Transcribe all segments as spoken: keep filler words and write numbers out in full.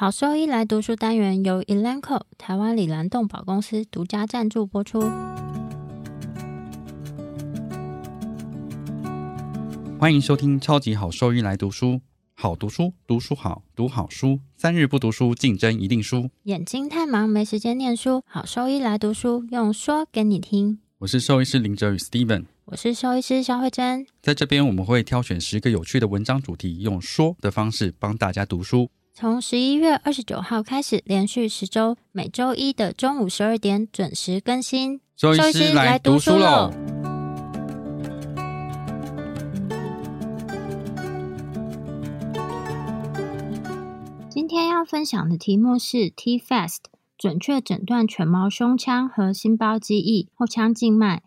好兽医来读书单元由 Elanco 台湾里兰动保公司独家赞助播出。欢迎收听超级好兽医来读书，好读书，读书好，读好书，三日不读书，竞争一定输。眼睛太忙，没时间念书，好兽医来读书，用说给你听。我是兽医师林哲宇 Steven， 我是兽医师肖慧珍。在这边我们会挑选十个有趣的文章主题，用说的方式帮大家读书。从十一月二十九号开始，连续十周，每周一的中午十二点准时更新。兽医师来读书喽！今天要分享的题目是 T-FAST， 准确诊断犬猫胸腔和心包积液后腔静脉。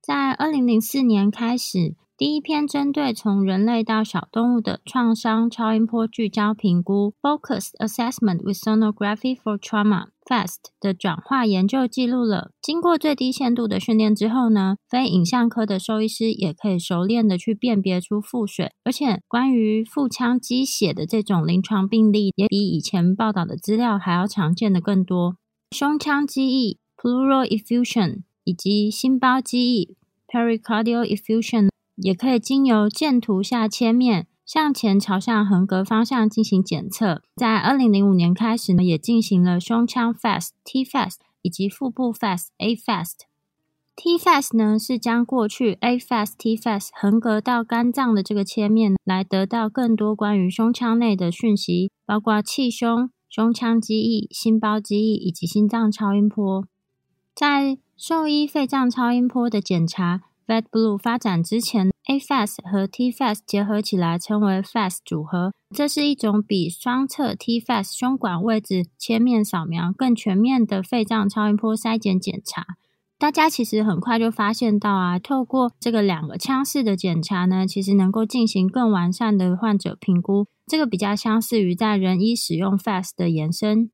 在二零零四年开始，第一篇针对从人类到小动物的创伤超音波聚焦评估 Focused Assessment with Sonography for Trauma FAST 的转化研究记录了，经过最低限度的训练之后呢，非影像科的兽医师也可以熟练的去辨别出腹水，而且关于腹腔积血的这种临床病例也比以前报道的资料还要常见的更多。胸腔积液 Pleural Effusion 以及心包积液 Pericardial effusion也可以经由剑图下切面向前朝向横膈方向进行检测。在二零零五年开始呢，也进行了胸腔 FAST T-FAST 以及腹部 FAST AFAST。 T-FAST 呢是将过去 AFAST T-FAST 横膈到肝脏的这个切面来得到更多关于胸腔内的讯息，包括气胸、胸腔积液、心包积液以及心脏超音波。在兽医肺脏超音波的检查VetBlue 发展之前， AFAST 和 T-FAST 结合起来称为 FAST 组合，这是一种比双侧 T-FAST 胸管位置切面扫描更全面的肺脏超音波筛检检查。大家其实很快就发现到啊，透过这个两个腔室的检查呢，其实能够进行更完善的患者评估，这个比较相似于在人医使用 FAST 的延伸。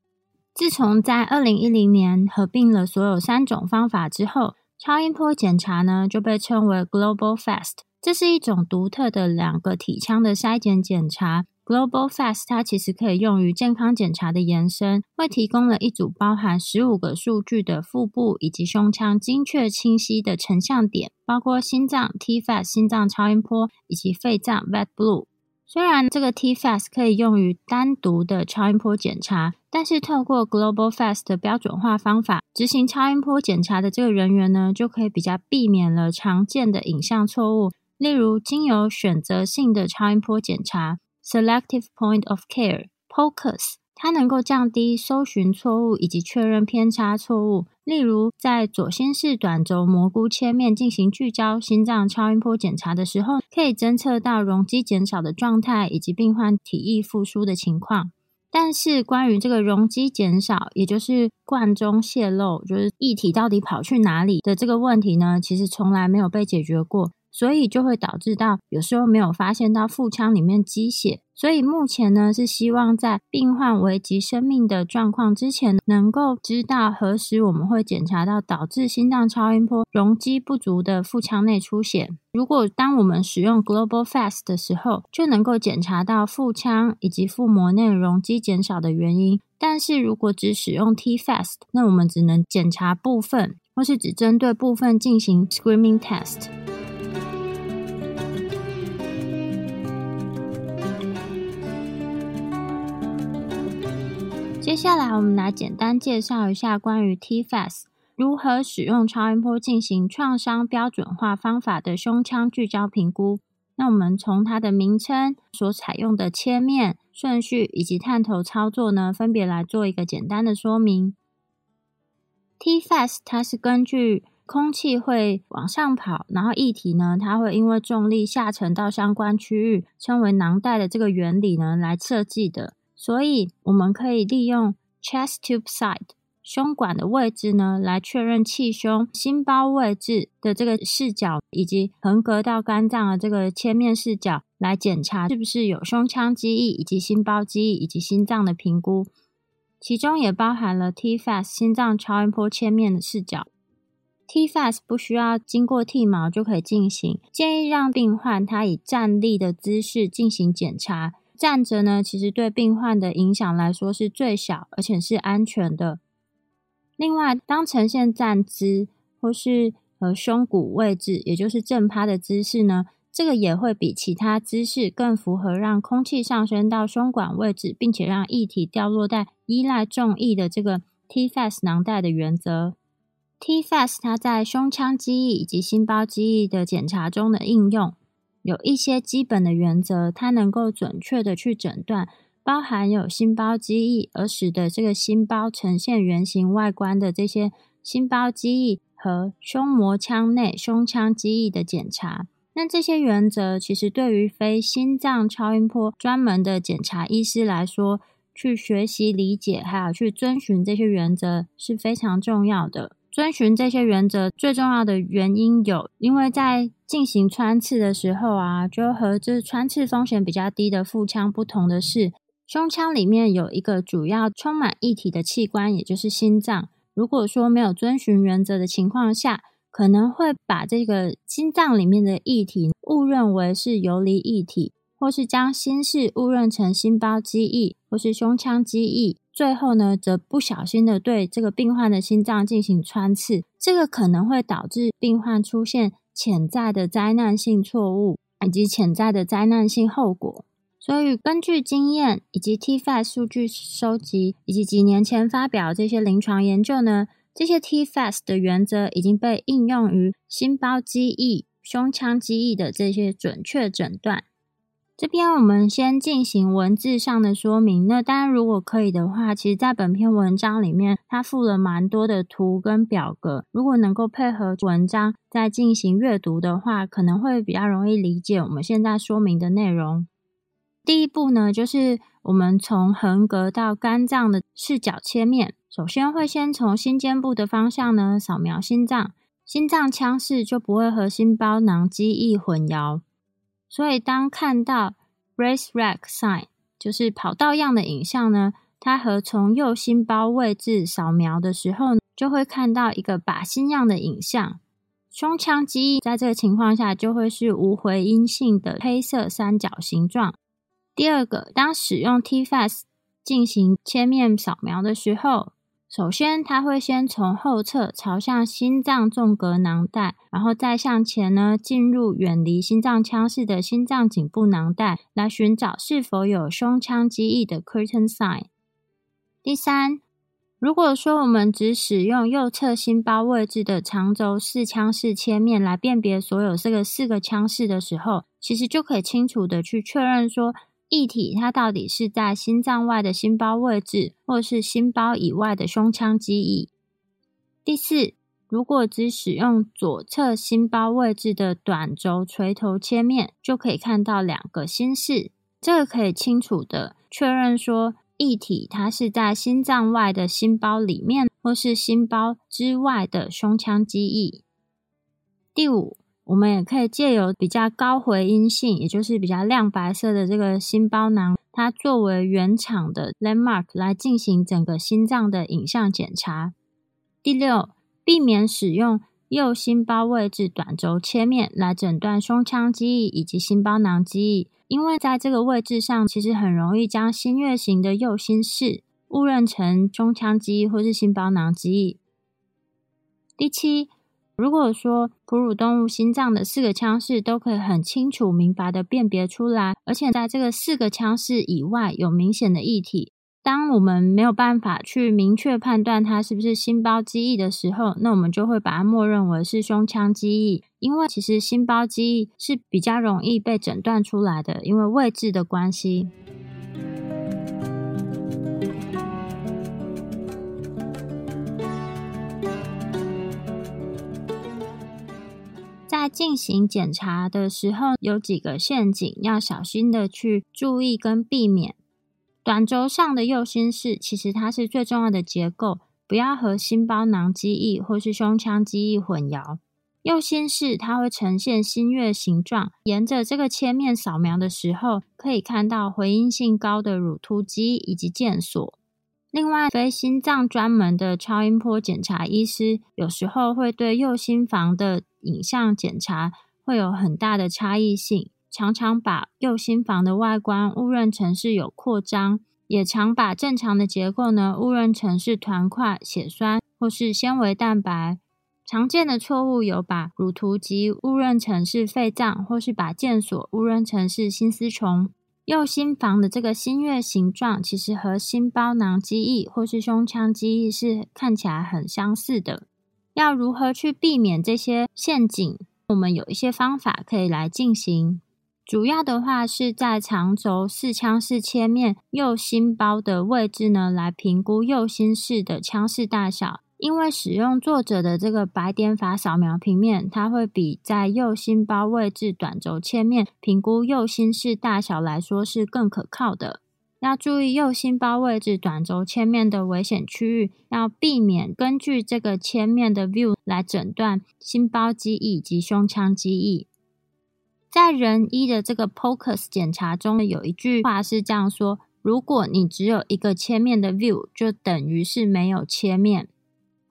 自从在二零一零年合并了所有三种方法之后，超音波检查呢就被称为 GlobalFast， 这是一种独特的两个体腔的筛检检查。 GlobalFast 它其实可以用于健康检查的延伸，会提供了一组包含十五个数据的腹部以及胸腔精确清晰的成像点，包括心脏 T-FAST 心脏超音波以及肺脏 VetBlue。虽然这个 T-FAST 可以用于单独的超音波检查，但是透过 GlobalFast 的标准化方法，执行超音波检查的这个人员呢，就可以比较避免了常见的影像错误，例如经由选择性的超音波检查 Selective Point of Care Focus， 它能够降低搜寻错误以及确认偏差错误，例如在左心室短轴蘑菇切面进行聚焦心脏超音波检查的时候，可以侦测到容积减少的状态以及病患体液复苏的情况。但是关于这个容积减少，也就是罐中泄漏，就是液体到底跑去哪里的这个问题呢，其实从来没有被解决过，所以就会导致到有时候没有发现到腹腔里面积血。所以目前呢是希望在病患危及生命的状况之前，能够知道何时我们会检查到导致心脏超音波容积不足的腹腔内出血。如果当我们使用 GlobalFast 的时候，就能够检查到腹腔以及腹膜内容积减少的原因，但是如果只使用 T-FAST， 那我们只能检查部分，或是只针对部分进行 Screening Test。接下来我们来简单介绍一下关于 T-FAST 如何使用超音波进行创伤标准化方法的胸腔聚焦评估。那我们从它的名称、所采用的切面、顺序以及探头操作呢，分别来做一个简单的说明。 T-FAST 它是根据空气会往上跑，然后液体呢它会因为重力下沉到相关区域，称为囊袋的这个原理呢来设计的。所以我们可以利用 chest tube side 胸管的位置呢，来确认气胸、心包位置的这个视角，以及横膈到肝脏的这个切面视角，来检查是不是有胸腔积液以及心包积液以及心脏的评估，其中也包含了 T-FAST 心脏超音波切面的视角。T-FAST 不需要经过剃毛就可以进行，建议让病患他以站立的姿势进行检查，站着呢，其实对病患的影响来说是最小，而且是安全的。另外，当呈现站姿或是呃胸骨位置，也就是正趴的姿势呢，这个也会比其他姿势更符合让空气上升到胸管位置，并且让液体掉落在依赖重力的这个 T FAST 囊袋的原则。T FAST 它在胸腔记忆以及心包记忆的检查中的应用，有一些基本的原则，它能够准确的去诊断，包含有心包记忆，而使得这个心包呈现圆形外观的这些心包记忆和胸膜腔内胸腔记忆的检查。那这些原则其实对于非心脏超音波专门的检查医师来说，去学习理解还有去遵循这些原则是非常重要的。遵循这些原则最重要的原因有，因为在进行穿刺的时候啊，就和这穿刺风险比较低的腹腔不同的是，胸腔里面有一个主要充满液体的器官，也就是心脏。如果说没有遵循原则的情况下，可能会把这个心脏里面的液体误认为是游离液体，或是将心室误认成心包积液或是胸腔积液，最后呢，则不小心的对这个病患的心脏进行穿刺，这个可能会导致病患出现潜在的灾难性错误以及潜在的灾难性后果。所以根据经验以及 T FAST 数据收集以及几年前发表这些临床研究呢，这些 T FAST 的原则已经被应用于心包积液、胸腔积液的这些准确诊断。这边我们先进行文字上的说明，那当然如果可以的话，其实在本篇文章里面它附了蛮多的图跟表格，如果能够配合文章再进行阅读的话，可能会比较容易理解我们现在说明的内容。第一步呢，就是我们从横膈到肝脏的视角切面，首先会先从心尖部的方向呢扫描心脏，心脏腔室就不会和心包囊积液混淆。所以当看到 race rack sign 就是跑道样的影像呢，它和从右心包位置扫描的时候就会看到一个靶心样的影像。胸腔积液在这个情况下就会是无回音性的黑色三角形状。第二个，当使用 T FAST 进行切面扫描的时候，首先它会先从后侧朝向心脏纵隔囊袋，然后再向前呢进入远离心脏腔室的心脏颈部囊袋，来寻找是否有胸腔积液的 curtain sign。 第三，如果说我们只使用右侧心包位置的长轴四腔室切面来辨别所有这个四个腔室的时候，其实就可以清楚的去确认说液体它到底是在心脏外的心包位置，或是心包以外的胸腔积液。第四，如果只使用左侧心包位置的短轴垂头切面，就可以看到两个心室，这个可以清楚的确认说液体它是在心脏外的心包里面，或是心包之外的胸腔积液。第五，我们也可以借由比较高回音性，也就是比较亮白色的这个心包囊，它作为原厂的 landmark 来进行整个心脏的影像检查。第六，避免使用右心包位置短轴切面来诊断胸腔积液以及心包囊积液，因为在这个位置上其实很容易将心月形的右心室误认成胸腔积液或是心包囊积液。第七，如果说哺乳动物心脏的四个腔室都可以很清楚明白的辨别出来，而且在这个四个腔室以外有明显的液体，当我们没有办法去明确判断它是不是心包积液的时候，那我们就会把它默认为是胸腔积液，因为其实心包积液是比较容易被诊断出来的，因为位置的关系。在进行检查的时候，有几个陷阱要小心的去注意跟避免。短轴上的右心室其实它是最重要的结构，不要和心包囊积液或是胸腔积液混淆。右心室它会呈现心月形状，沿着这个切面扫描的时候，可以看到回音性高的乳突肌以及腱索。另外，非心脏专门的超音波检查医师有时候会对右心房的影像检查会有很大的差异性，常常把右心房的外观误认成是有扩张，也常把正常的结构呢误认成是团块、血栓或是纤维蛋白。常见的错误有把乳突肌误认成是肺脏，或是把腱索误认成是心丝虫。右心房的这个心月形状其实和心包囊积液或是胸腔积液是看起来很相似的。要如何去避免这些陷阱，我们有一些方法可以来进行。主要的话是在长轴四腔室切面右心包的位置呢，来评估右心室的腔室大小。因为使用作者的这个白点法扫描平面，它会比在右心包位置短轴切面评估右心室大小来说是更可靠的。要注意右心包位置短轴切面的危险区域，要避免根据这个切面的 view 来诊断心包积液以及胸腔积液。在人医的这个 Focus 检查中，有一句话是这样说：如果你只有一个切面的 view， 就等于是没有切面。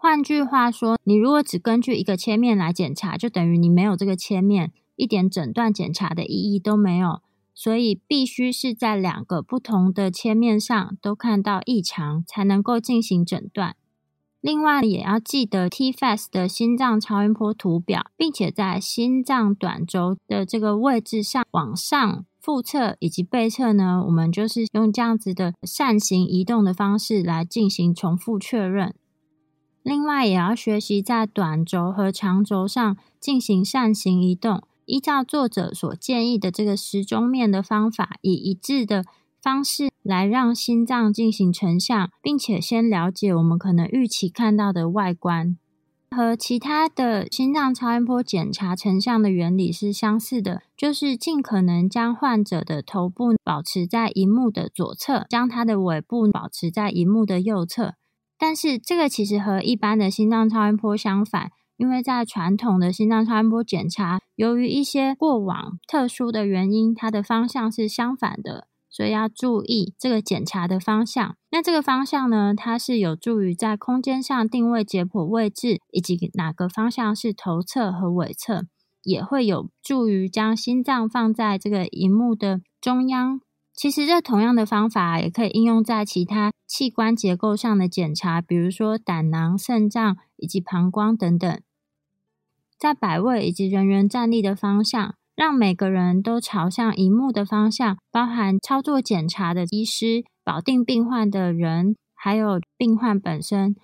换句话说，你如果只根据一个切面来检查，就等于你没有这个切面，一点诊断检查的意义都没有。所以必须是在两个不同的切面上都看到异常，才能够进行诊断。另外也要记得 T FAST 的心脏超音波图表，并且在心脏短轴的这个位置上往上腹侧以及背侧呢，我们就是用这样子的扇形移动的方式来进行重复确认。另外也要学习在短轴和长轴上进行扇形移动，依照作者所建议的这个时钟面的方法，以一致的方式来让心脏进行成像，并且先了解我们可能预期看到的外观。和其他的心脏超音波检查成像的原理是相似的，就是尽可能将患者的头部保持在萤幕的左侧，将他的尾部保持在萤幕的右侧。但是这个其实和一般的心脏超音波相反，因为在传统的心脏超音波检查，由于一些过往特殊的原因，它的方向是相反的，所以要注意这个检查的方向。那这个方向呢，它是有助于在空间上定位解剖位置，以及哪个方向是头侧和尾侧，也会有助于将心脏放在这个萤幕的中央。其实这同样的方法也可以应用在其他器官结构上的检查，比如说胆囊、肾脏以及膀胱等等。在摆位以及人员站立的方向，让每个人都朝向萤幕的方向，包含操作检查的医师、保定病患的人，还有病患本身。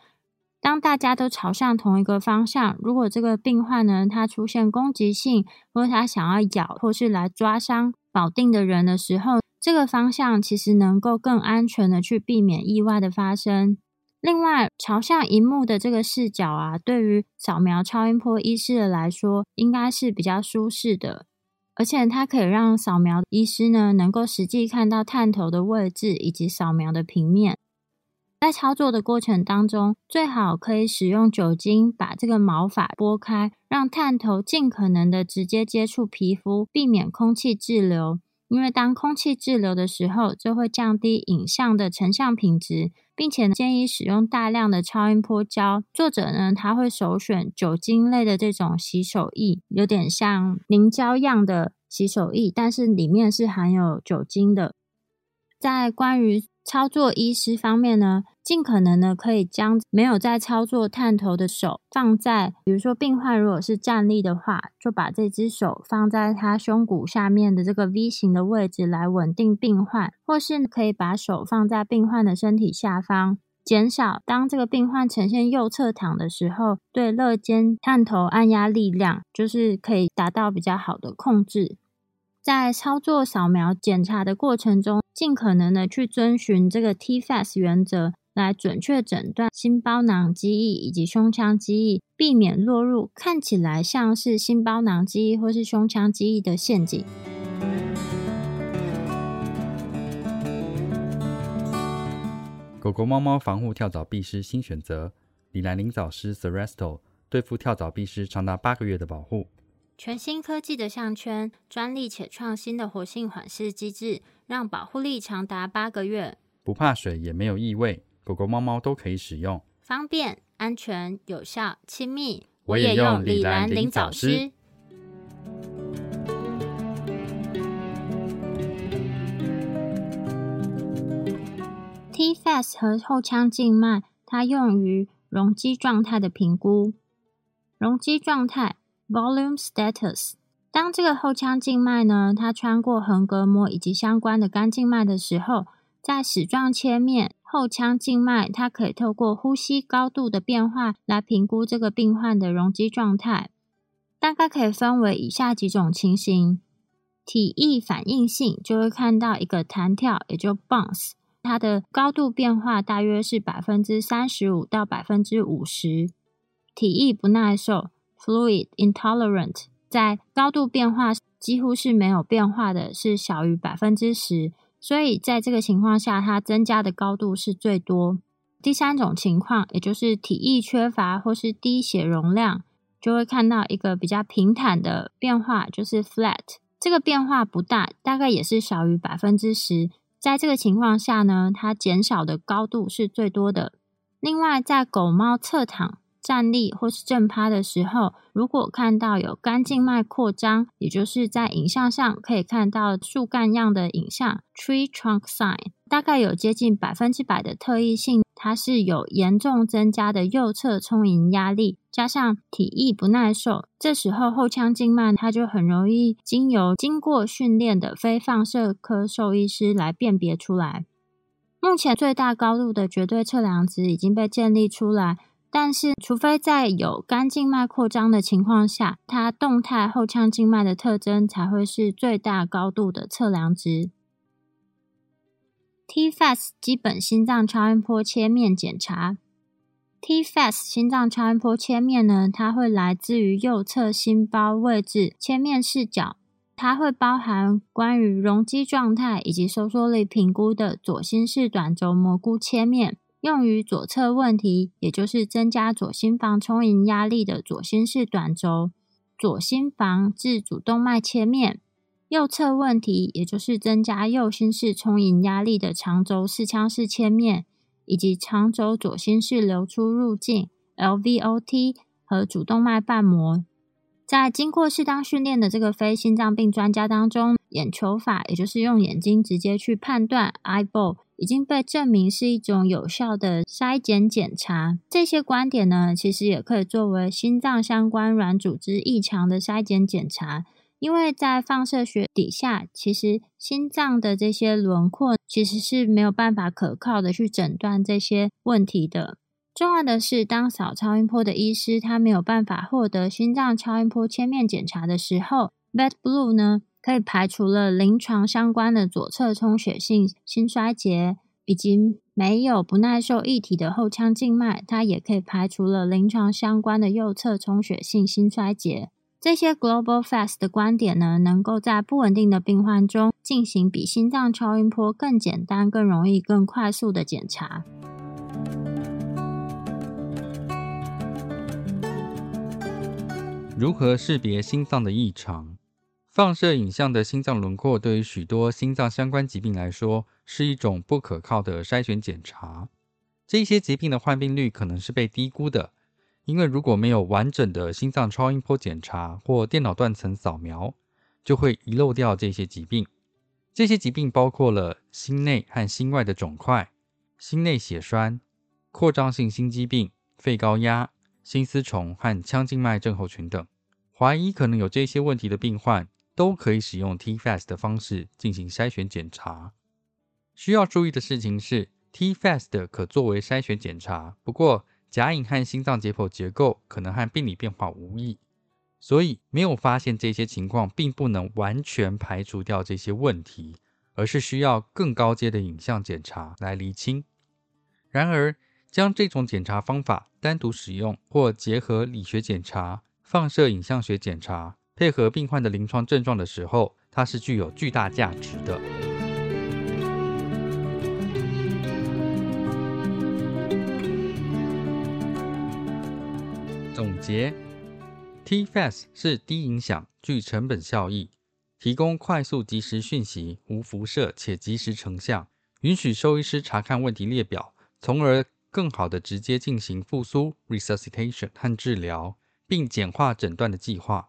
当大家都朝向同一个方向，如果这个病患呢，他出现攻击性，或他想要咬或是来抓伤保定的人的时候，这个方向其实能够更安全的去避免意外的发生。另外，朝向萤幕的这个视角啊，对于扫描超音波医师来说，应该是比较舒适的，而且它可以让扫描医师呢，能够实际看到探头的位置以及扫描的平面。在操作的过程当中，最好可以使用酒精把这个毛发拨开，让探头尽可能的直接接触皮肤，避免空气滞留。因为当空气滞留的时候，就会降低影像的成像品质，并且建议使用大量的超音波胶。作者呢，他会首选酒精类的这种洗手液，有点像凝胶样的洗手液，但是里面是含有酒精的。在关于操作医师方面呢，尽可能呢可以将没有在操作探头的手放在，比如说病患如果是站立的话，就把这只手放在他胸骨下面的这个 V 型的位置来稳定病患，或是可以把手放在病患的身体下方，减少当这个病患呈现右侧躺的时候对肋间探头按压力量，就是可以达到比较好的控制。在操作扫描检查的过程中，尽可能的去遵循这个 T FAST 原则，来准确诊断心包囊积液以及胸腔积液，避免落入看起来像是心包囊积液或是胸腔积液的陷阱。狗狗猫猫防护跳蚤壁虱新选择，李兰林蚤虱 Seresto 对付跳蚤壁虱长达八个月的保护。全新科技的项圈，专利且创新的活性缓释机制，让保护力长达八个月，不怕水也没有异味，狗狗猫猫都可以使用，方便、安全、有效、亲密。我也用李兰林蚤虱。T-FAST 和后腔静脉，它用于容积状态的评估。容积状态 （Volume Status）， 当这个后腔静脉呢，它穿过横膈膜以及相关的肝静脉的时候，在矢状切面后腔静脉，它可以透过呼吸高度的变化来评估这个病患的容积状态。大概可以分为以下几种情形：体液反应性就会看到一个弹跳，也就 bounce， 它的高度变化大约是 百分之三十五 到 百分之五十。体液不耐受 fluid intolerant， 在高度变化几乎是没有变化的，是小于 百分之十， 所以在这个情况下它增加的高度是最多。第三种情况，也就是体液缺乏或是低血容量，就会看到一个比较平坦的变化，就是 flat， 这个变化不大，大概也是小于 百分之十， 在这个情况下呢，它减少的高度是最多的。另外，在狗猫侧躺站立或是正趴的时候，如果看到有肝静脉扩张，也就是在影像上可以看到树干样的影像 tree trunk sign， 大概有接近 百分之百 的特异性，它是有严重增加的右侧充盈压力，加上体液不耐受，这时候后腔静脉它就很容易经由经过训练的非放射科兽医师来辨别出来。目前最大高度的绝对测量值已经被建立出来，但是除非在有肝静脉扩张的情况下，它动态后腔静脉的特征才会是最大高度的测量值。 T-FAST 基本心脏超音波切面检查， T-FAST 心脏超音波切面呢，它会来自于右侧心包位置切面视角，它会包含关于容积状态以及收缩力评估的左心室短轴蘑菇切面，用于左侧问题，也就是增加左心房充盈压力的左心室短轴、左心房至主动脉切面；右侧问题，也就是增加右心室充盈压力的长轴四腔室切面，以及长轴左心室流出入境 （L V O T） 和主动脉瓣膜。在经过适当训练的这个非心脏病专家当中，眼球法，也就是用眼睛直接去判断 eyeball， 已经被证明是一种有效的筛检检查。这些观点呢，其实也可以作为心脏相关软组织异常的筛检检查，因为在放射学底下，其实心脏的这些轮廓其实是没有办法可靠的去诊断这些问题的。重要的是，当扫超音波的医师他没有办法获得心脏超音波切面检查的时候， VetBlue 呢可以排除了临床相关的左侧充血性心衰竭，以及没有不耐受液体的后腔静脉，它也可以排除了临床相关的右侧充血性心衰竭。这些 GlobalFast 的观点呢，能够在不稳定的病患中进行比心脏超音波更简单、更容易、更快速的检查。如何识别心脏的异常？放射影像的心脏轮廓对于许多心脏相关疾病来说是一种不可靠的筛选检查。这些疾病的患病率可能是被低估的，因为如果没有完整的心脏超音波检查或电脑断层扫描，就会遗漏掉这些疾病。这些疾病包括了心内和心外的肿块、心内血栓、扩张性心肌病、肺高压、心丝虫和腔静脉症候群等。怀疑可能有这些问题的病患都可以使用 T-FAST 的方式进行筛选检查。需要注意的事情是， T-FAST 可作为筛选检查，不过甲影和心脏解剖结构可能和病理变化无异，所以没有发现这些情况并不能完全排除掉这些问题，而是需要更高阶的影像检查来厘清。然而将这种检查方法单独使用，或结合理学检查、放射影像学检查，配合病患的临床症状的时候，它是具有巨大价值的。总结 ，T-FAST 是低影响、具成本效益，提供快速及时讯息、无辐射且及时成像，允许兽医师查看问题列表，从而更好的直接进行复苏 resuscitation 和治疗，并简化诊断的计划。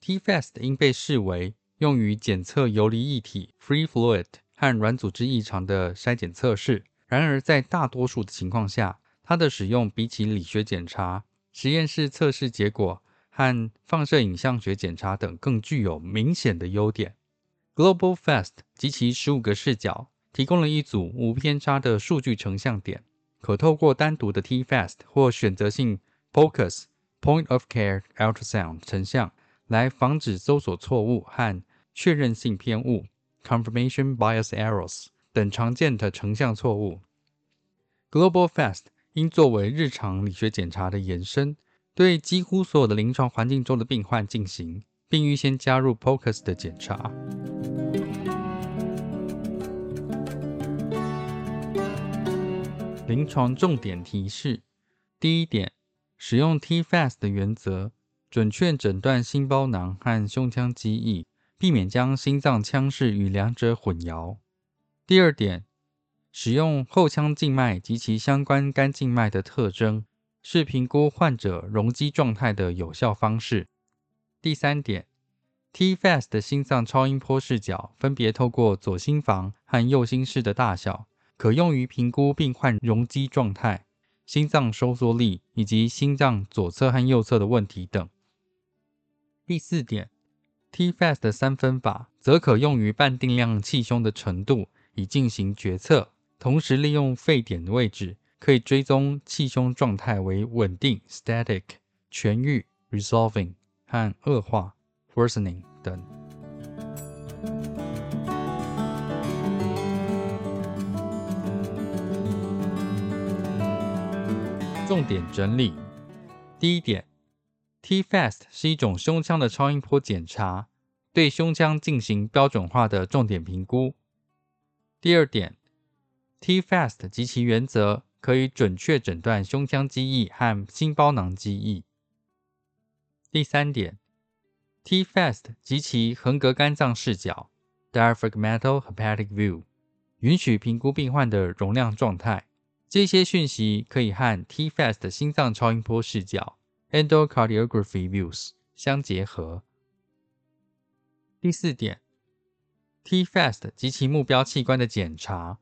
T-FAST 应被视为用于检测游离液体 free fluid 和软组织异常的筛检测试，然而在大多数的情况下，它的使用比起理学检查、实验室测试结果和放射影像学检查等更具有明显的优点。 GlobalFast 及其十五个视角提供了一组无偏差的数据成像点，可透过单独的 T-FAST 或选择性 Focus Point of Care Ultrasound 成像来防止搜索错误和确认性偏误 Confirmation Bias Errors 等常见的成像错误。 GlobalFast 应作为日常理学检查的延伸，对几乎所有的临床环境中的病患进行，并预先加入 Focus 的检查。临床重点提示：第一点，使用 T-FAST 的原则，准确诊断心包囊和胸腔积液，避免将心脏腔室与两者混淆。第二点，使用后腔静脉及其相关肝静脉的特征，是评估患者容积状态的有效方式。第三点 ，T-FAST 的心脏超音波视角分别透过左心房和右心室的大小，可用于评估病患容积状态、心脏收缩力以及心脏左侧和右侧的问题等。第四点 ，T-FAST 的三分法则可用于半定量气胸的程度以进行决策，同时利用沸点位置可以追踪气胸状态为稳定 （static）、痊愈 （resolving） 和恶化 （worsening） 等。重点整理：第一点 ，T-FAST 是一种胸腔的超音波检查，对胸腔进行标准化的重点评估。第二点 ，T-FAST 及其原则可以准确诊断胸腔积液和心包囊积液。第三点 ，T-FAST 及其横膈肝脏视角 （diaphragmatic hepatic view） 允许评估病患的容量状态。这些讯息可以和 T-FAST 的心脏超音波视角 （endocardiography views） 相结合。第四点 ，T-FAST 及其目标器官的检查，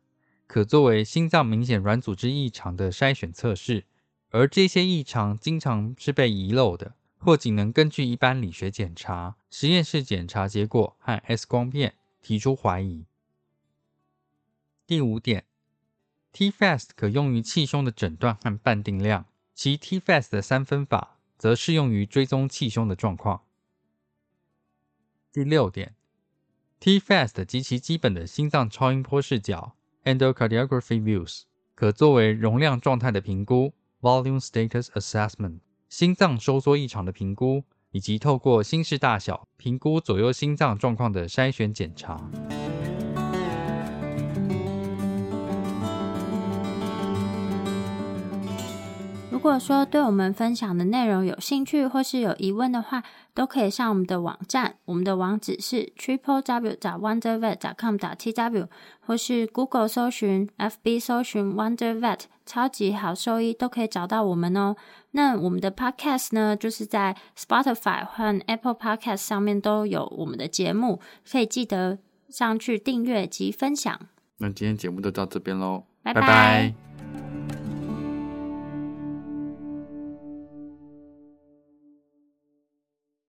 可作为心脏明显软组织异常的筛选测试，而这些异常经常是被遗漏的，或仅能根据一般理学检查、实验室检查结果和 X 光片提出怀疑。第五点。T-FAST 可用于气胸的诊断和半定量，其 T-FAST 的三分法则适用于追踪气胸的状况。第六点 ，T-FAST 及其基本的心脏超音波视角 （endocardiography views） 可作为容量状态的评估 （volume status assessment）、心脏收缩异常的评估，以及透过心室大小评估左右心脏状况的筛选检查。如果说对我们分享的内容有兴趣或是有疑问的话，都可以上我们的网站，我们的网址是 triple w dot wonder vet dot com dot t w 或是 Google 搜寻 F B 搜寻 Wonder Vet 超级好兽医都可以找到我们哦。那我们的 podcast 呢，就是在 Spotify 和 Apple Podcast 上面都有我们的节目，可以记得上去订阅及分享。那今天节目就到这边咯，拜拜。